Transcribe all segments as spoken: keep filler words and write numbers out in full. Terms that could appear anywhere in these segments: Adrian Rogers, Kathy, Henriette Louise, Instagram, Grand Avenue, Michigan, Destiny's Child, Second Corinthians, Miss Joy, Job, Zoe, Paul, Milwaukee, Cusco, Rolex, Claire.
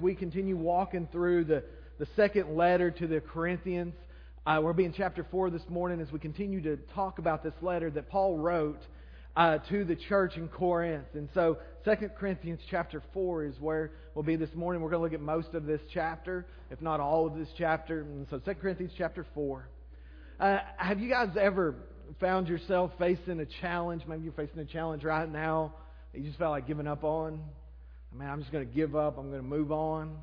We continue walking through the, the second letter to the Corinthians. Uh, we'll be in chapter four this morning as we continue to talk about this letter that Paul wrote uh, to the church in Corinth. And so Second Corinthians chapter four is where we'll be this morning. We're going to look at most of this chapter, if not all of this chapter. And so Second Corinthians chapter four. Uh, have you guys ever found yourself facing a challenge? Maybe you're facing a challenge right now that you just felt like giving up on. I mean, I'm just going to give up. I'm going to move on.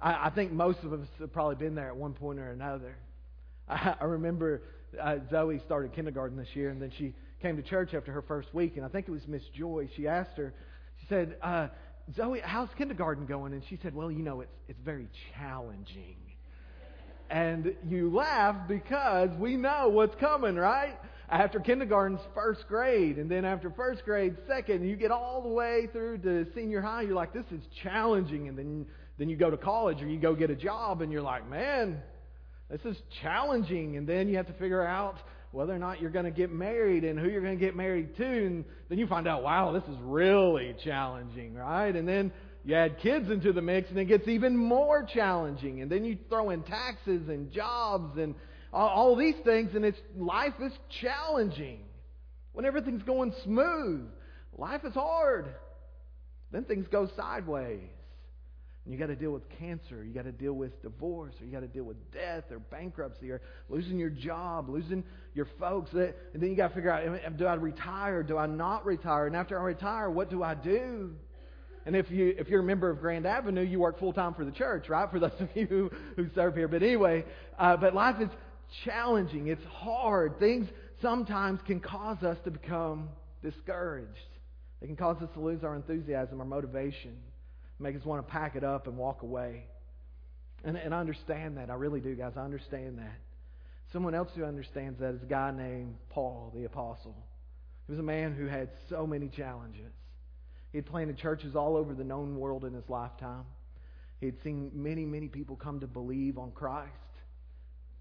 I, I think most of us have probably been there at one point or another. I, I remember uh, Zoe started kindergarten this year, and then she came to church after her first week, and I think it was Miss Joy. She asked her, she said, uh, Zoe, how's kindergarten going? And she said, well, you know, it's it's very challenging. And you laugh because we know what's coming, right? After kindergarten's first grade, and then after first grade, second, you get all the way through to senior high. You're like, this is challenging. And then, then you go to college or you go get a job, and you're like, man, this is challenging. And then you have to figure out whether or not you're going to get married and who you're going to get married to. And then you find out, wow, this is really challenging, right? And then you add kids into the mix, and it gets even more challenging. And then you throw in taxes and jobs and all these things, and it's life is challenging. When everything's going smooth, life is hard. Then things go sideways. And you got to deal with cancer, you got to deal with divorce, or you got to deal with death or bankruptcy or losing your job, losing your folks. And then you got to figure out, do I retire? Do I not retire? And after I retire, what do I do? And if, you, if you're a member of Grand Avenue, you work full-time for the church, right? For those of you who, who serve here. But anyway, uh, but life is challenging. It's hard. Things sometimes can cause us to become discouraged. They can cause us to lose our enthusiasm, our motivation, make us want to pack it up and walk away. And, and I understand that. I really do, guys. I understand that. Someone else who understands that is a guy named Paul, the apostle. He was a man who had so many challenges. He had planted churches all over the known world in his lifetime. He had seen many, many people come to believe on Christ.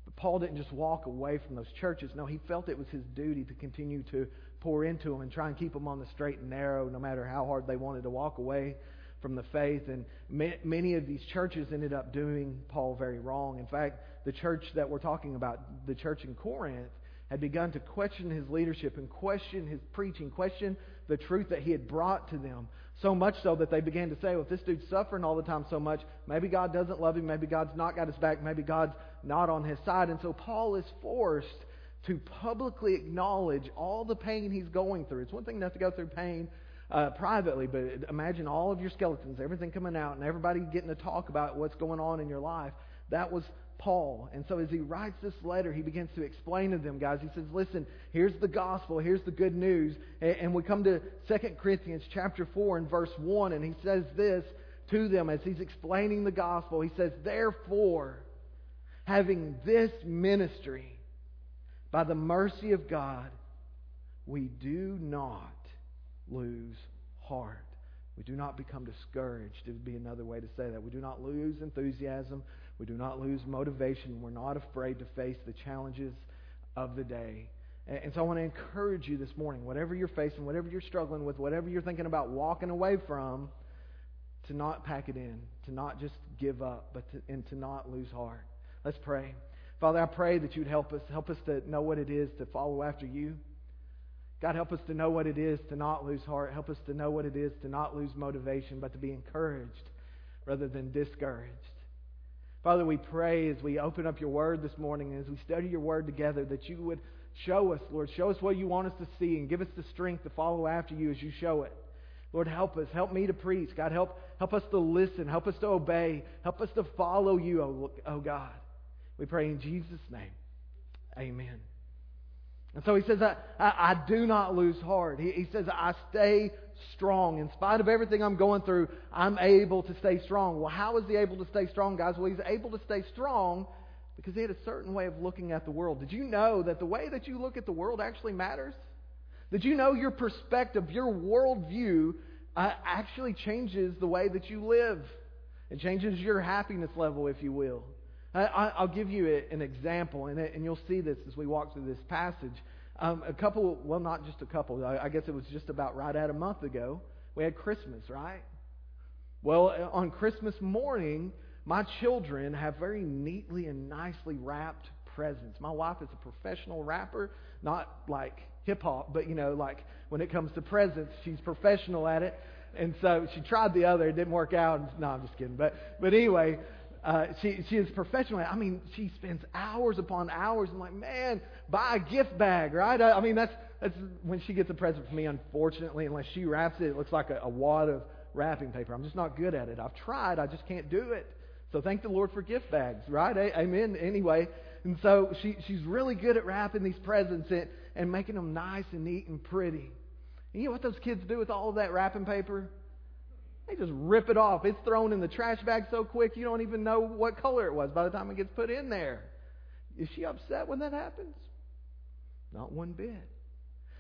But Paul didn't just walk away from those churches. No, he felt it was his duty to continue to pour into them and try and keep them on the straight and narrow, no matter how hard they wanted to walk away from the faith. And many of these churches ended up doing Paul very wrong. In fact, the church that we're talking about, the church in Corinth, had begun to question his leadership and question his preaching, question the truth that he had brought to them. So much so that they began to say, well, if this dude's suffering all the time so much, maybe God doesn't love him, maybe God's not got his back, maybe God's not on his side. And so Paul is forced to publicly acknowledge all the pain he's going through. It's one thing not to go through pain uh, privately, but imagine all of your skeletons, everything coming out, and everybody getting to talk about what's going on in your life. That was Paul. And so as he writes this letter, he begins to explain to them, guys. He says, listen, here's the gospel, here's the good news. And we come to Second Corinthians chapter four and verse one, and he says this to them as he's explaining the gospel. He says, therefore, having this ministry, by the mercy of God, we do not lose heart. We do not become discouraged. It would be another way to say that. We do not lose enthusiasm. We do not lose motivation. We're not afraid to face the challenges of the day. And so I want to encourage you this morning, whatever you're facing, whatever you're struggling with, whatever you're thinking about walking away from, to not pack it in, to not just give up, but to, and to not lose heart. Let's pray. Father, I pray that you'd help us, help us to know what it is to follow after you. God, help us to know what it is to not lose heart. Help us to know what it is to not lose motivation, but to be encouraged rather than discouraged. Father, we pray as we open up your word this morning and as we study your word together that you would show us, Lord, show us what you want us to see and give us the strength to follow after you as you show it. Lord, help us. Help me to preach. God, help help us to listen. Help us to obey. Help us to follow you, oh, oh God. We pray in Jesus' name. Amen. And so he says, I, I, I do not lose heart. He, he says, I stay strong. In spite of everything I'm going through, I'm able to stay strong. Well, how is he able to stay strong, guys? Well, he's able to stay strong because he had a certain way of looking at the world. Did you know that the way that you look at the world actually matters? Did you know your perspective, your worldview uh, actually changes the way that you live? It changes your happiness level, if you will. I, I'll give you an example, and, and you'll see this as we walk through this passage. Um, a couple, well, not just a couple. I, I guess it was just about right at a month ago. We had Christmas, right? Well, on Christmas morning, my children have very neatly and nicely wrapped presents. My wife is a professional wrapper, not like hip-hop, but, you know, like when it comes to presents, she's professional at it. And so she tried the other, it didn't work out. No, I'm just kidding. But but anyway, uh, she she is professional. I mean, she spends hours upon hours. I'm like, man, buy a gift bag, right? I, I mean, that's that's when she gets a present from me. Unfortunately, unless she wraps it, it looks like a, a wad of wrapping paper. I'm just not good at it. I've tried, I just can't do it. So thank the Lord for gift bags, right? A- amen. Anyway, and so she she's really good at wrapping these presents and, and making them nice and neat and pretty. And you know what those kids do with all of that wrapping paper? They just rip it off. It's thrown in the trash bag so quick you don't even know what color it was by the time it gets put in there. Is she upset when that happens? Not one bit.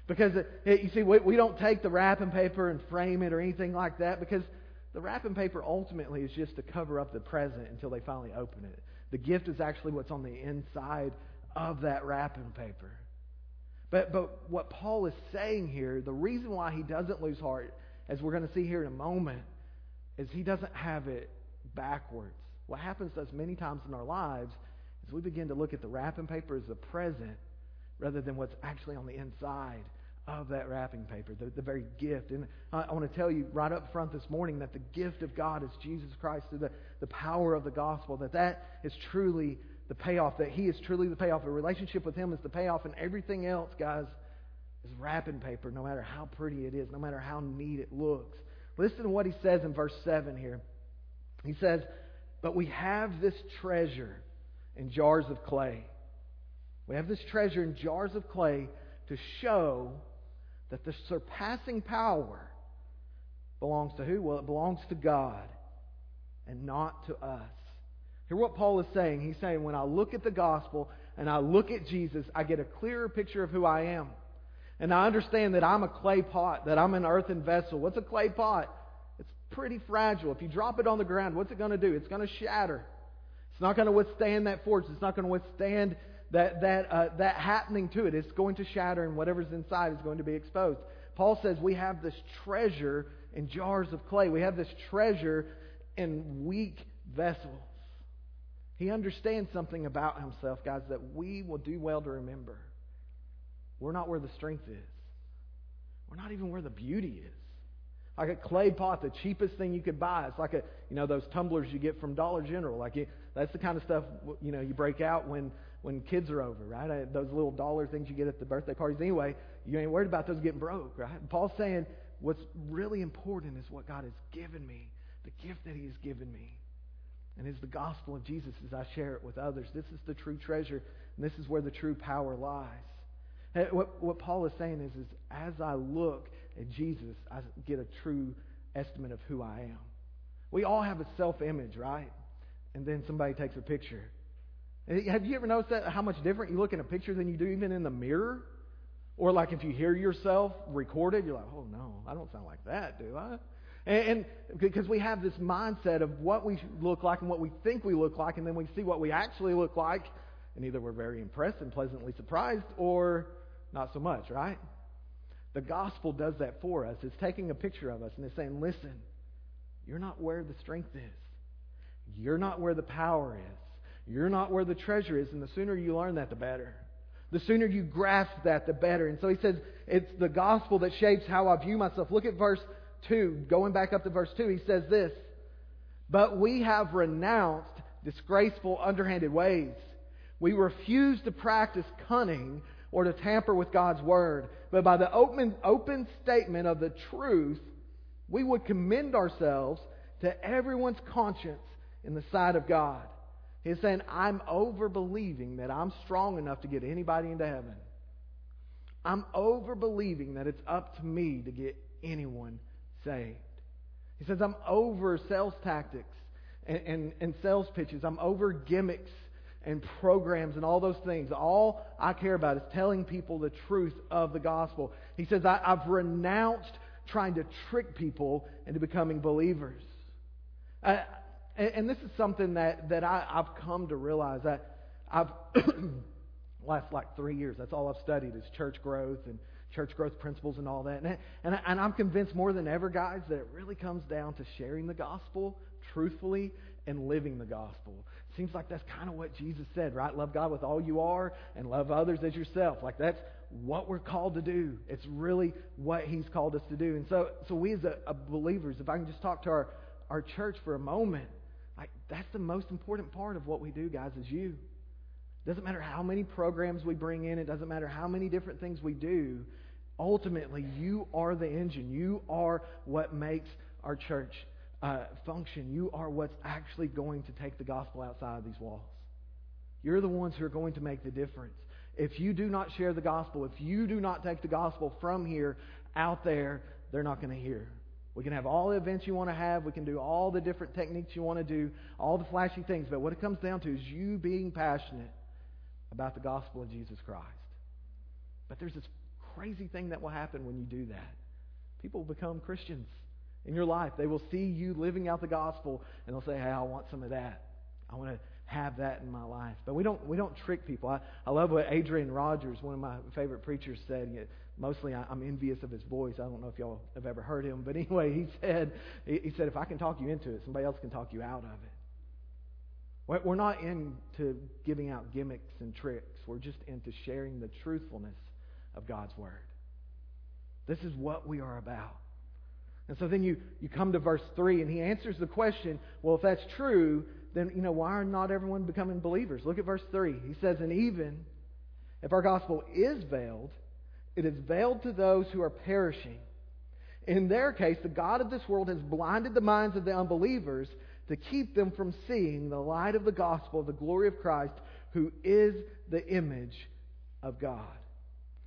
Because, it, it, you see, we, we don't take the wrapping paper and frame it or anything like that, because the wrapping paper ultimately is just to cover up the present until they finally open it. The gift is actually what's on the inside of that wrapping paper. But but what Paul is saying here, the reason why he doesn't lose heart, as we're going to see here in a moment, is he doesn't have it backwards. What happens to us many times in our lives is we begin to look at the wrapping paper as a present rather than what's actually on the inside of that wrapping paper, the, the very gift. And I, I want to tell you right up front this morning that the gift of God is Jesus Christ through the, the power of the gospel, that that is truly the payoff, that He is truly the payoff. A relationship with Him is the payoff, and everything else, guys, is wrapping paper, no matter how pretty it is, no matter how neat it looks. Listen to what he says in verse seven here. He says, but we have this treasure in jars of clay. We have this treasure in jars of clay to show that the surpassing power belongs to who? Well, it belongs to God and not to us. Hear what Paul is saying. He's saying, when I look at the gospel and I look at Jesus, I get a clearer picture of who I am. And I understand that I'm a clay pot, that I'm an earthen vessel. What's a clay pot? It's pretty fragile. If you drop it on the ground, what's it going to do? It's going to shatter. It's not going to withstand that force. It's not going to withstand that that uh, that happening to it. It's going to shatter, and whatever's inside is going to be exposed. Paul says we have this treasure in jars of clay. We have this treasure in weak vessels. He understands something about himself, guys, that we will do well to remember. We're not where the strength is. We're not even where the beauty is. Like a clay pot, the cheapest thing you could buy. It's like a, you know, those tumblers you get from Dollar General. Like you, that's the kind of stuff, you know, you break out when, when kids are over, right? Those little dollar things you get at the birthday parties. Anyway, you ain't worried about those getting broke, right? And Paul's saying what's really important is what God has given me, the gift that He has given me. And it's the gospel of Jesus as I share it with others. This is the true treasure, and this is where the true power lies. Hey, what, what Paul is saying is, is, as I look at Jesus, I get a true estimate of who I am. We all have a self-image, right? And then somebody takes a picture. Have you ever noticed that, how much different you look in a picture than you do even in the mirror? Or like if you hear yourself recorded, you're like, oh no, I don't sound like that, do I? And, and because we have this mindset of what we look like and what we think we look like, and then we see what we actually look like, and either we're very impressed and pleasantly surprised or not so much, right? The gospel does that for us. It's taking a picture of us and it's saying, listen, you're not where the strength is. You're not where the power is. You're not where the treasure is. And the sooner you learn that, the better. The sooner you grasp that, the better. And so he says, it's the gospel that shapes how I view myself. Look at verse two, going back up to verse two, he says this, but we have renounced disgraceful, underhanded ways. We refuse to practice cunning or to tamper with God's word, but by the open, open statement of the truth, we would commend ourselves to everyone's conscience in the sight of God. He's saying, I'm over-believing that I'm strong enough to get anybody into heaven. I'm over-believing that it's up to me to get anyone saved. He says, I'm over sales tactics and, and, and sales pitches. I'm over gimmicks and programs and all those things. All I care about is telling people the truth of the gospel. He says, I, I've renounced trying to trick people into becoming believers. I, and, and this is something that, that I, I've come to realize. I, I've last like three years, that's all I've studied is church growth and church growth principles and all that. And, and, and I'm convinced more than ever, guys, that it really comes down to sharing the gospel truthfully and living the gospel. It seems like that's kind of what Jesus said, right? Love God with all you are and love others as yourself. Like that's what we're called to do. It's really what he's called us to do. And so so we as a, a believers, if I can just talk to our, our church for a moment, like that's the most important part of what we do, guys, is you. It doesn't matter how many programs we bring in. It doesn't matter how many different things we do. Ultimately, you are the engine. You are what makes our church uh, function. You are what's actually going to take the gospel outside of these walls. You're the ones who are going to make the difference. If you do not share the gospel, if you do not take the gospel from here out there, they're not going to hear. We can have all the events you want to have. We can do all the different techniques you want to do, all the flashy things. But what it comes down to is you being passionate about the gospel of Jesus Christ. But there's this crazy thing that will happen when you do that. People will become Christians in your life. They will see you living out the gospel, and they'll say, hey, I want some of that. I want to have that in my life. But we don't we don't trick people. I, I love what Adrian Rogers, one of my favorite preachers, said. Mostly I, I'm envious of his voice. I don't know if y'all have ever heard him. But anyway, he said, he said, if I can talk you into it, somebody else can talk you out of it. We're not into giving out gimmicks and tricks. We're just into sharing the truthfulness of God's Word. This is what we are about. And so then you, you come to verse three, and he answers the question, well, if that's true, then you know why are not everyone becoming believers? Look at verse three. He says, and even if our gospel is veiled, it is veiled to those who are perishing. In their case, the God of this world has blinded the minds of the unbelievers to keep them from seeing the light of the gospel of the glory of Christ, who is the image of God.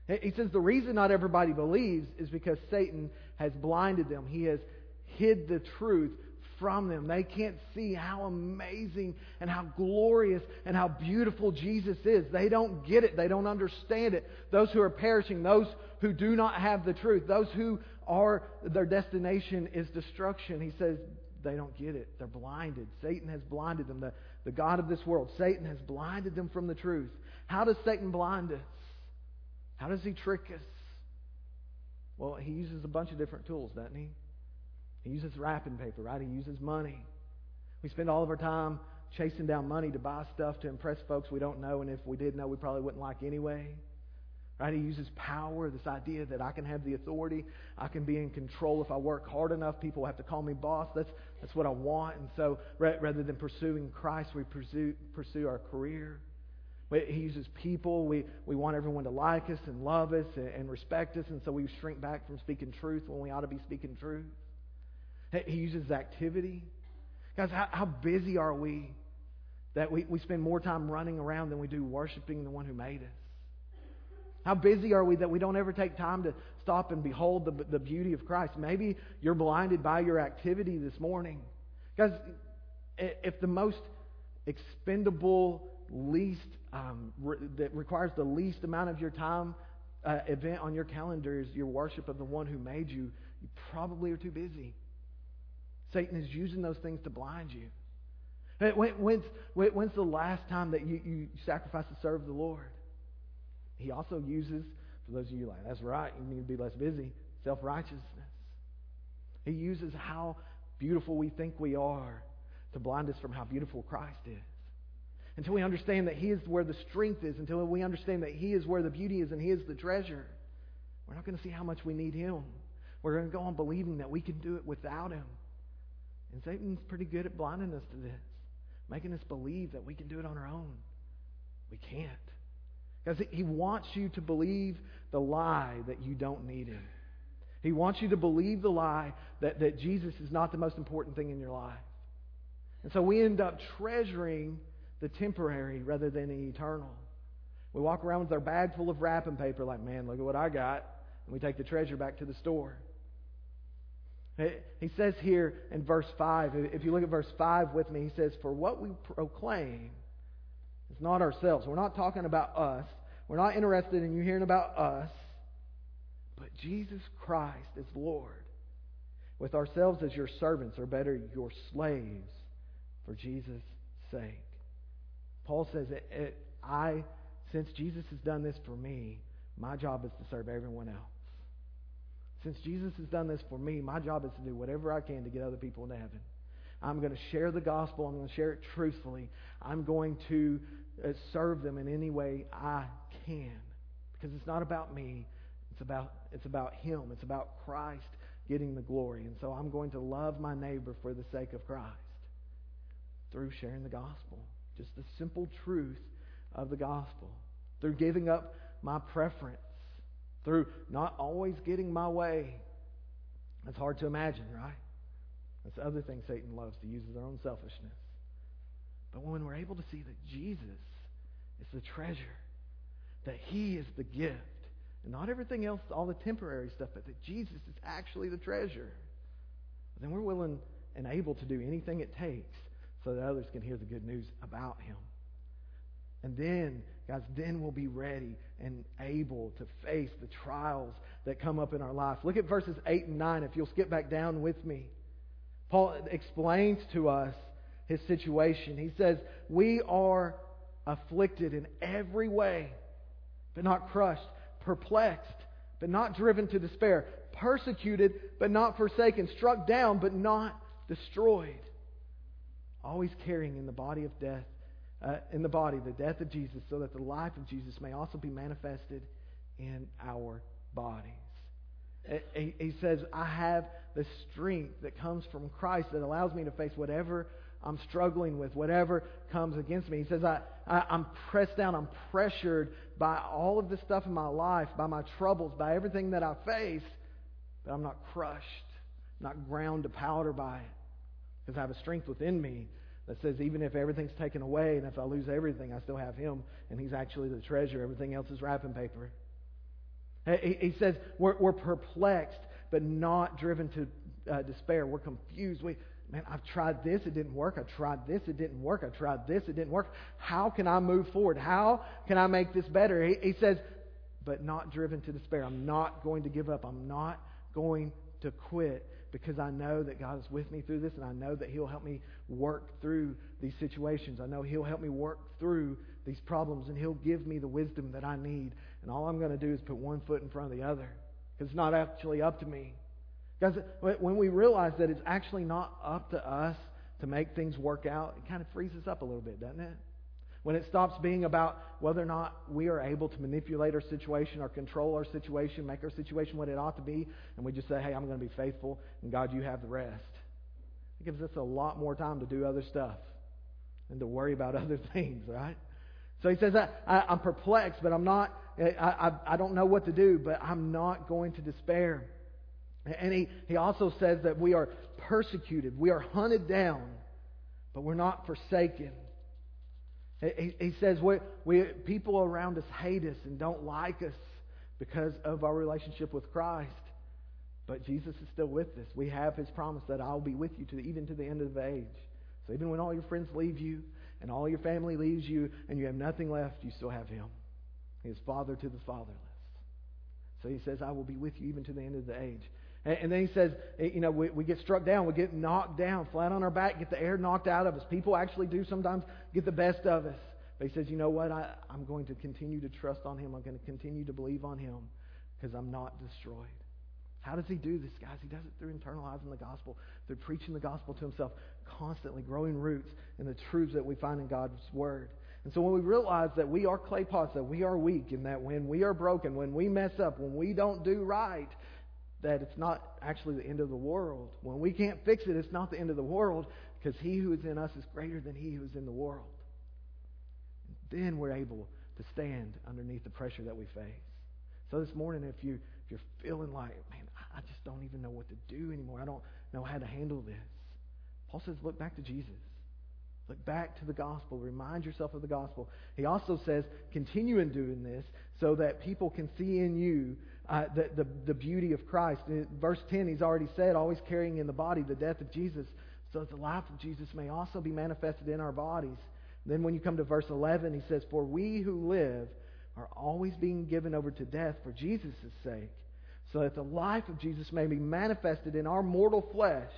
He says the reason not everybody believes is because Satan has blinded them. He has hid the truth from them. They can't see how amazing and how glorious and how beautiful Jesus is. They don't get it. They don't understand it. Those who are perishing, those who do not have the truth, those who are, their destination is destruction. He says, they don't get it. They're blinded. Satan has blinded them. The, the God of this world, Satan has blinded them from the truth. How does Satan blind us? How does he trick us? Well, he uses a bunch of different tools, doesn't he? He uses wrapping paper, right? He uses money. We spend all of our time chasing down money to buy stuff to impress folks we don't know, and if we did know, we probably wouldn't like anyway. Right? He uses power, this idea that I can have the authority, I can be in control if I work hard enough, people have to call me boss, that's that's what I want. And so re- rather than pursuing Christ, we pursue pursue our career. We, he uses people, we, we want everyone to like us and love us and, and respect us, and so we shrink back from speaking truth when we ought to be speaking truth. He uses activity. Guys, how, how busy are we that we, we spend more time running around than we do worshiping the one who made us? How busy are we that we don't ever take time to stop and behold the, the beauty of Christ? Maybe you're blinded by your activity this morning. Guys, if the most expendable, least, um, re- that requires the least amount of your time uh, event on your calendar is your worship of the one who made you, you probably are too busy. Satan is using those things to blind you. When, when's, when's the last time that you, you sacrificed to serve the Lord? He also uses, for those of you like, that's right, you need to be less busy, self-righteousness. He uses how beautiful we think we are to blind us from how beautiful Christ is. Until we understand that He is where the strength is, until we understand that He is where the beauty is and He is the treasure, we're not going to see how much we need Him. We're going to go on believing that we can do it without Him. And Satan's pretty good at blinding us to this, making us believe that we can do it on our own. We can't. Because he wants you to believe the lie that you don't need him. He wants you to believe the lie that, that Jesus is not the most important thing in your life. And so we end up treasuring the temporary rather than the eternal. We walk around with our bag full of wrapping paper like, man, look at what I got. And we take the treasure back to the store. He says here in verse five, if you look at verse five with me, he says, for what we proclaim, it's not ourselves. We're not talking about us. We're not interested in you hearing about us. But Jesus Christ is Lord, with ourselves as your servants, or better, your slaves, for Jesus' sake. Paul says, it, it, I, since Jesus has done this for me, my job is to serve everyone else. Since Jesus has done this for me, my job is to do whatever I can to get other people into heaven. I'm going to share the gospel. I'm going to share it truthfully. I'm going to serve them in any way I can. Because it's not about me. It's about, it's about Him. It's about Christ getting the glory. And so I'm going to love my neighbor for the sake of Christ through sharing the gospel. Just the simple truth of the gospel. Through giving up my preference. Through not always getting my way. That's hard to imagine, right? That's the other thing Satan loves to use, is their own selfishness. But when we're able to see that Jesus is the treasure, that He is the gift, and not everything else, all the temporary stuff, but that Jesus is actually the treasure, then we're willing and able to do anything it takes so that others can hear the good news about Him. And then, guys, then we'll be ready and able to face the trials that come up in our life. Look at verses eight and nine, if you'll skip back down with me. Paul explains to us his situation. He says, "We are afflicted in every way, but not crushed, perplexed, but not driven to despair, persecuted, but not forsaken, struck down, but not destroyed." Always carrying in the body of death, uh, in the body, the death of Jesus, so that the life of Jesus may also be manifested in our bodies. He, he says, "I have the strength that comes from Christ that allows me to face whatever I'm struggling with, whatever comes against me." He says, I, I, I'm pressed down, I'm pressured by all of the stuff in my life, by my troubles, by everything that I face, but I'm not crushed, I'm not ground to powder by it, because I have a strength within me that says even if everything's taken away and if I lose everything, I still have Him, and He's actually the treasure. Everything else is wrapping paper. He, he says we're, we're perplexed, but not driven to uh, despair. We're confused. We, man, I've tried this, it didn't work. I tried this, it didn't work. I tried this, it didn't work. How can I move forward? How can I make this better? He, he says, but not driven to despair. I'm not going to give up. I'm not going to quit, because I know that God is with me through this, and I know that He'll help me work through these situations. I know He'll help me work through these problems, and He'll give me the wisdom that I need. And all I'm going to do is put one foot in front of the other. Because it's not actually up to me. Guys, when we realize that it's actually not up to us to make things work out, it kind of frees us up a little bit, doesn't it? When it stops being about whether or not we are able to manipulate our situation or control our situation, make our situation what it ought to be, and we just say, "Hey, I'm going to be faithful, and God, you have the rest." It gives us a lot more time to do other stuff and to worry about other things, right? So he says, I, I, I'm perplexed, but I'm not, I, I, I don't know what to do, but I'm not going to despair. And he, he also says that we are persecuted, we are hunted down, but we're not forsaken. He, he says we, we people around us hate us and don't like us because of our relationship with Christ, but Jesus is still with us. We have His promise that I'll be with you to the, even to the end of the age. So even when all your friends leave you, and all your family leaves you, and you have nothing left, you still have Him. He is Father to the fatherless. So He says, "I will be with you even to the end of the age." And, and then He says, you know, we, we get struck down, we get knocked down, flat on our back, get the air knocked out of us. People actually do sometimes get the best of us. But He says, you know what, I, I'm going to continue to trust on Him. I'm going to continue to believe on Him because I'm not destroyed. How does He do this, guys? He does it through internalizing the gospel, through preaching the gospel to Himself, constantly growing roots in the truths that we find in God's Word. And so when we realize that we are clay pots, that we are weak, and that when we are broken, when we mess up, when we don't do right, that it's not actually the end of the world. When we can't fix it, it's not the end of the world, because He who is in us is greater than he who is in the world. And then we're able to stand underneath the pressure that we face. So this morning, if you... If you're feeling like, man, I just don't even know what to do anymore. I don't know how to handle this. Paul says, look back to Jesus. Look back to the gospel. Remind yourself of the gospel. He also says, continue in doing this so that people can see in you uh, the, the, the beauty of Christ. In verse ten, he's already said, always carrying in the body the death of Jesus so that the life of Jesus may also be manifested in our bodies. And then when you come to verse eleven, he says, "For we who live are always being given over to death for Jesus' sake, so that the life of Jesus may be manifested in our mortal flesh.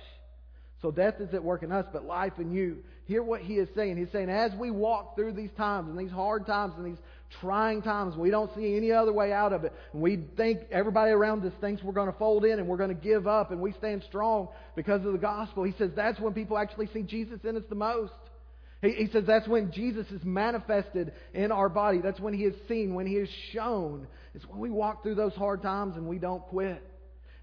So death is at work in us, but life in you. Hear what he is saying. He's saying, as we walk through these times and these hard times and these trying times, we don't see any other way out of it. And we think everybody around us thinks we're going to fold in and we're going to give up, and we stand strong because of the gospel. He says that's when people actually see Jesus in us the most. He, he says that's when Jesus is manifested in our body. That's when he is seen, when he is shown. It's when we walk through those hard times and we don't quit.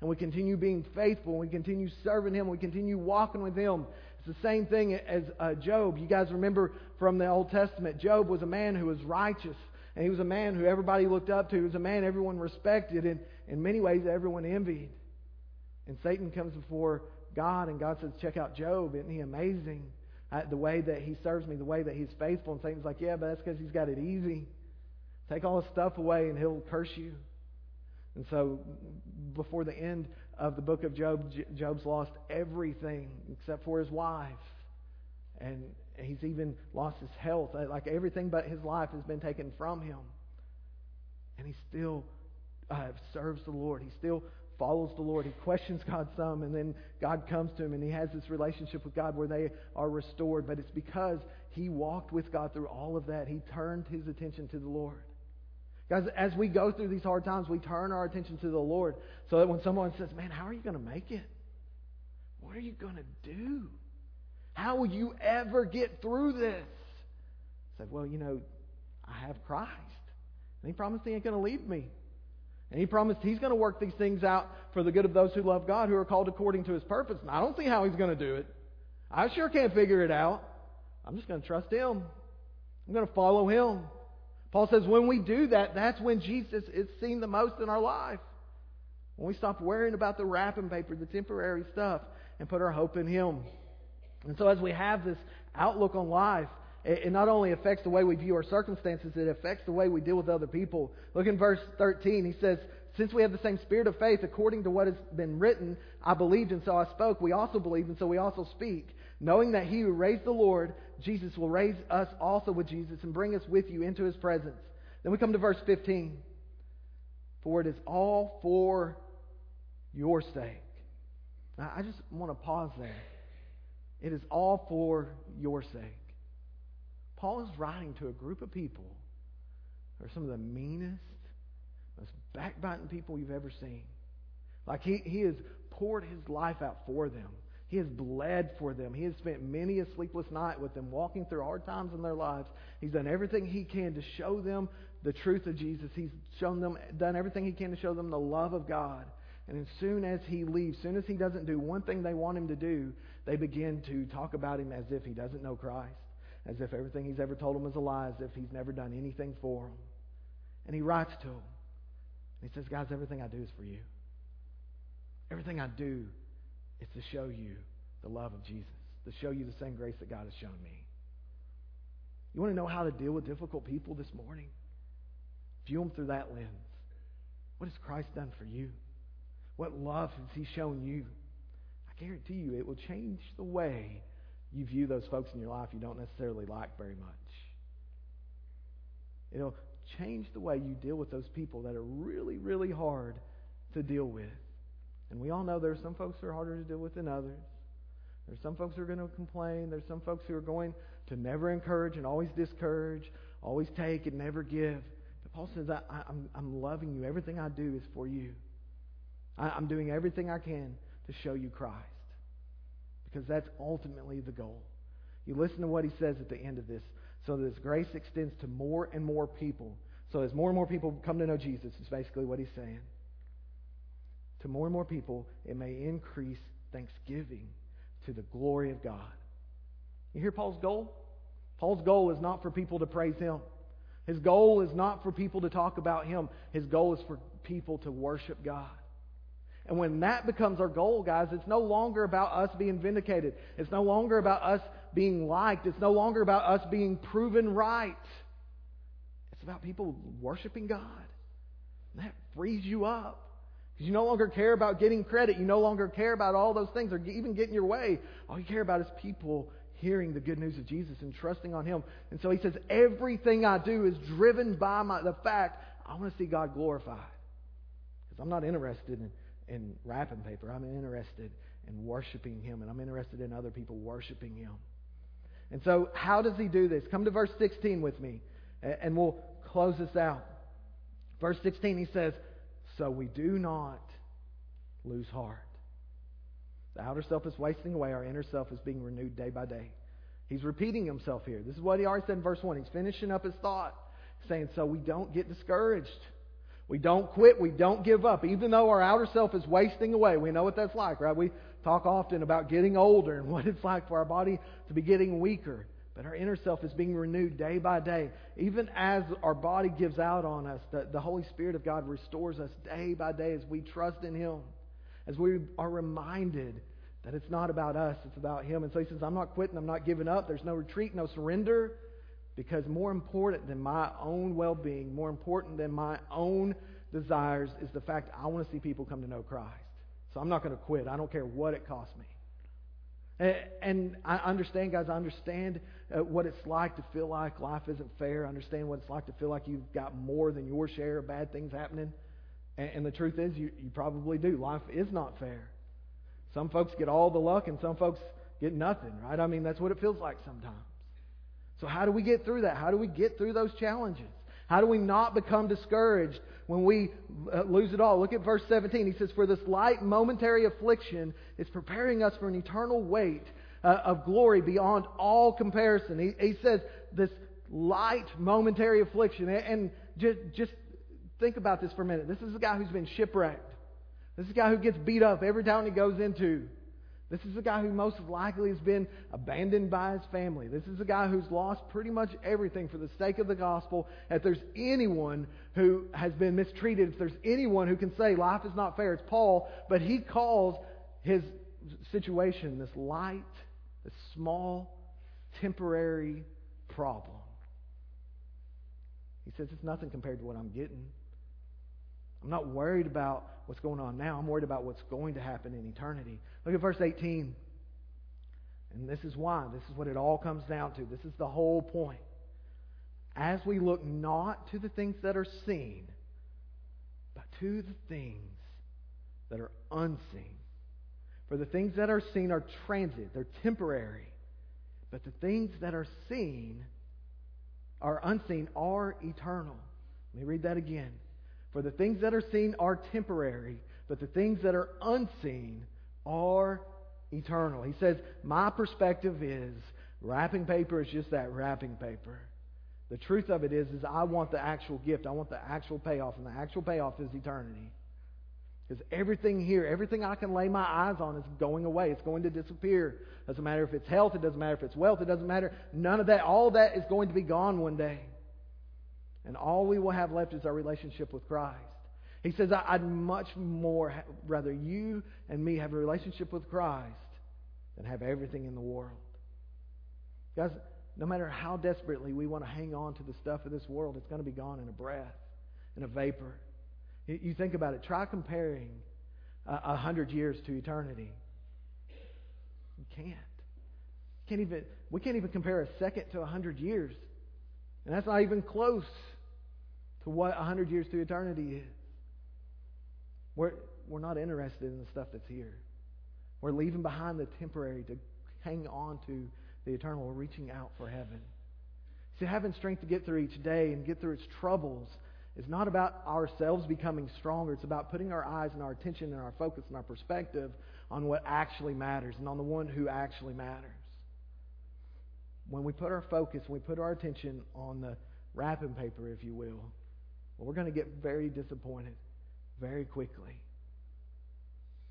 And we continue being faithful. We continue serving him. We continue walking with him. It's the same thing as uh, Job. You guys remember from the Old Testament, Job was a man who was righteous. And he was a man who everybody looked up to. He was a man everyone respected. And in many ways, everyone envied. And Satan comes before God, and God says, check out Job. Isn't he amazing? I, the way that he serves me, the way that he's faithful. And Satan's like, yeah, but that's because he's got it easy. Take all his stuff away and he'll curse you. And so before the end of the book of Job, Job's lost everything except for his wife. And he's even lost his health. Like everything but his life has been taken from him. And he still uh, serves the Lord. He still follows the Lord. He questions God some, and then God comes to him and he has this relationship with God where they are restored. But it's because he walked with God through all of that. He turned his attention to the Lord. Guys, as we go through these hard times, we turn our attention to the Lord, so that when someone says, man, how are you going to make it? What are you going to do? How will you ever get through this? I said, well, you know, I have Christ. And he promised he ain't going to leave me. And he promised he's going to work these things out for the good of those who love God, who are called according to his purpose. And I don't see how he's going to do it. I sure can't figure it out. I'm just going to trust him. I'm going to follow him. Paul says when we do that, that's when Jesus is seen the most in our life. When we stop worrying about the wrapping paper, the temporary stuff, and put our hope in him. And so as we have this outlook on life, it not only affects the way we view our circumstances, it affects the way we deal with other people. Look in verse thirteen. He says, since we have the same spirit of faith, according to what has been written, I believed and so I spoke. We also believe and so we also speak, knowing that he who raised the Lord, Jesus, will raise us also with Jesus and bring us with you into his presence. Then we come to verse fifteen. For it is all for your sake. Now, I just want to pause there. It is all for your sake. Paul is writing to a group of people who are some of the meanest, most backbiting people you've ever seen. Like he, he has poured his life out for them. He has bled for them. He has spent many a sleepless night with them, walking through hard times in their lives. He's done everything he can to show them the truth of Jesus. He's shown them, done everything he can to show them the love of God. And as soon as he leaves, as soon as he doesn't do one thing they want him to do, they begin to talk about him as if he doesn't know Christ, as if everything he's ever told them is a lie, as if he's never done anything for them. And he writes to them. He says, guys, everything I do is for you. Everything I do is to show you the love of Jesus, to show you the same grace that God has shown me. You want to know how to deal with difficult people this morning? View them through that lens. What has Christ done for you? What love has he shown you? I guarantee you it will change the way you view those folks in your life you don't necessarily like very much. It'll change the way you deal with those people that are really, really hard to deal with. And we all know there are some folks who are harder to deal with than others. There's some folks who are going to complain. There's some folks who are going to never encourage and always discourage, always take and never give. But Paul says, I, I, I'm, I'm loving you. Everything I do is for you. I, I'm doing everything I can to show you Christ, because that's ultimately the goal. You listen to what he says at the end of this. So that his grace extends to more and more people. So as more and more people come to know Jesus, is basically what he's saying. To more and more people, it may increase thanksgiving to the glory of God. You hear Paul's goal? Paul's goal is not for people to praise him. His goal is not for people to talk about him. His goal is for people to worship God. And when that becomes our goal, guys, it's no longer about us being vindicated. It's no longer about us being liked. It's no longer about us being proven right. It's about people worshiping God. And that frees you up, because you no longer care about getting credit. You no longer care about all those things or even getting your way. All you care about is people hearing the good news of Jesus and trusting on him. And so he says, everything I do is driven by my, the fact I want to see God glorified. Because I'm not interested in, in wrapping paper. I'm interested and worshiping Him. And I'm interested in other people worshiping Him. And so how does He do this? Come to verse sixteen with me, and we'll close this out. Verse sixteen, he says, so we do not lose heart. The outer self is wasting away. Our inner self is being renewed day by day. He's repeating himself here. This is what he already said in verse one. He's finishing up his thought, saying, so we don't get discouraged. We don't quit. We don't give up. Even though our outer self is wasting away, we know what that's like, right? We talk often about getting older and what it's like for our body to be getting weaker. But our inner self is being renewed day by day. Even as our body gives out on us, the, the Holy Spirit of God restores us day by day as we trust in Him, as we are reminded that it's not about us, it's about Him. And so he says, I'm not quitting, I'm not giving up. There's no retreat, no surrender, because more important than my own well-being, more important than my own desires is the fact I want to see people come to know Christ. So I'm not going to quit. I don't care what it costs me. And I understand, guys, I understand what it's like to feel like life isn't fair. I understand what it's like to feel like you've got more than your share of bad things happening. And the truth is, you, you probably do. Life is not fair. Some folks get all the luck and some folks get nothing, right? I mean, that's what it feels like sometimes. So how do we get through that? How do we get through those challenges? How do we not become discouraged when we lose it all? Look at verse seventeen. He says, for this light momentary affliction is preparing us for an eternal weight uh, of glory beyond all comparison. He, he says this light momentary affliction. And just, just think about this for a minute. This is a guy who's been shipwrecked. This is a guy who gets beat up every town he goes into. This is a guy who most likely has been abandoned by his family. This is a guy who's lost pretty much everything for the sake of the gospel. If there's anyone who has been mistreated, if there's anyone who can say life is not fair, it's Paul. But he calls his situation this light, this small, temporary problem. He says it's nothing compared to what I'm getting. I'm not worried about what's going on now. I'm worried about what's going to happen in eternity. Look at verse eighteen. And this is why. This is what it all comes down to. This is the whole point. As we look not to the things that are seen, but to the things that are unseen. For the things that are seen are transient. They're temporary. But the things that are seen, are unseen, are eternal. Let me read that again. For the things that are seen are temporary, but the things that are unseen are eternal. He says, my perspective is wrapping paper is just that, wrapping paper. The truth of it is, is I want the actual gift. I want the actual payoff, and the actual payoff is eternity. Because everything here, everything I can lay my eyes on is going away. It's going to disappear. It doesn't matter if it's health. It doesn't matter if it's wealth. It doesn't matter. None of that. All that is going to be gone one day. And all we will have left is our relationship with Christ. He says, I'd much more ha- rather you and me have a relationship with Christ than have everything in the world. Guys, no matter how desperately we want to hang on to the stuff of this world, it's going to be gone in a breath, in a vapor. You, you think about it. Try comparing uh, a hundred years to eternity. You can't. You can't even, we can't even compare a second to a hundred years. And that's not even close to what a hundred years to eternity is. We're, we're not interested in the stuff that's here. We're leaving behind the temporary to hang on to the eternal. We're reaching out for heaven. See, having strength to get through each day and get through its troubles is not about ourselves becoming stronger. It's about putting our eyes and our attention and our focus and our perspective on what actually matters and on the one who actually matters. When we put our focus, when we put our attention on the wrapping paper, if you will, well, we're going to get very disappointed very quickly.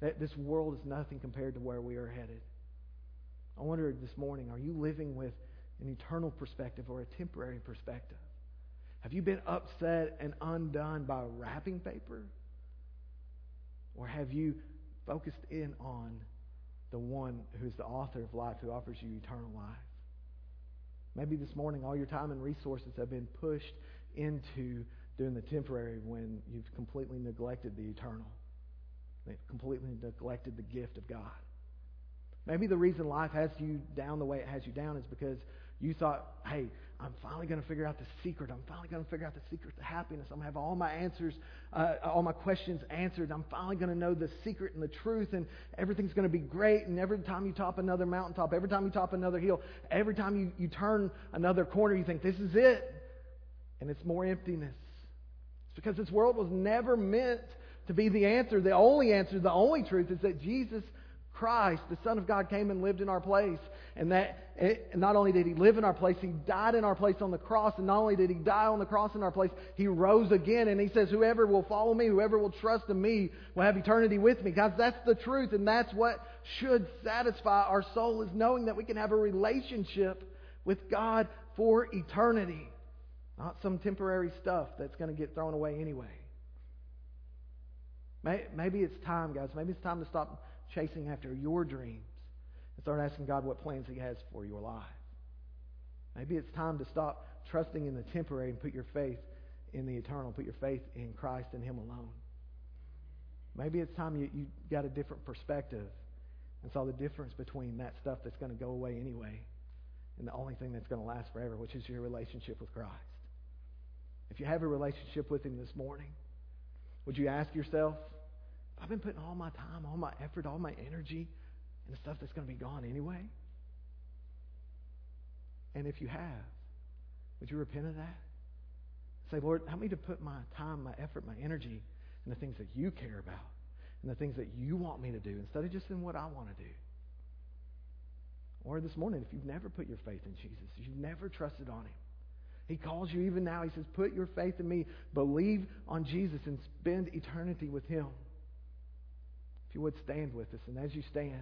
That this world is nothing compared to where we are headed. I wondered this morning, are you living with an eternal perspective or a temporary perspective? Have you been upset and undone by wrapping paper? Or have you focused in on the one who's the author of life, who offers you eternal life? Maybe this morning all your time and resources have been pushed into doing the temporary when you've completely neglected the eternal, completely neglected the gift of God. Maybe the reason life has you down the way it has you down is because you thought, hey, I'm finally going to figure out the secret. I'm finally going to figure out the secret to happiness. I'm going to have all my answers, uh, all my questions answered. I'm finally going to know the secret and the truth, and everything's going to be great. And every time you top another mountaintop, every time you top another hill, every time you, you turn another corner, you think, this is it. And it's more emptiness. It's because this world was never meant to be the answer. The only answer, the only truth is that Jesus Christ, the Son of God, came and lived in our place. And that it, not only did He live in our place, He died in our place on the cross. And not only did He die on the cross in our place, He rose again. And He says, whoever will follow me, whoever will trust in me, will have eternity with me. Guys, that's the truth. And that's what should satisfy our soul, is knowing that we can have a relationship with God for eternity. Not some temporary stuff that's going to get thrown away anyway. Maybe it's time, guys. Maybe it's time to stop chasing after your dreams and start asking God what plans He has for your life. Maybe it's time to stop trusting in the temporary and put your faith in the eternal. Put your faith in Christ and Him alone. Maybe it's time you, you got a different perspective and saw the difference between that stuff that's going to go away anyway and the only thing that's going to last forever, which is your relationship with Christ. If you have a relationship with Him this morning, would you ask yourself, I've been putting all my time, all my effort, all my energy and the stuff that's going to be gone anyway? And if you have, would you repent of that? Say, Lord, help me to put my time, my effort, my energy in the things that You care about and the things that You want me to do instead of just in what I want to do. Or this morning, if you've never put your faith in Jesus, you've never trusted on Him, He calls you even now. He says, put your faith in me, believe on Jesus, and spend eternity with Him. If you would, stand with us. And as you stand,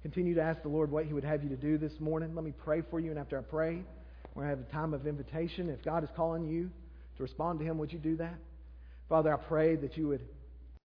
continue to ask the Lord what He would have you to do this morning. Let me pray for you. And after I pray, we're going to have a time of invitation. If God is calling you to respond to Him, would you do that? Father, I pray that You would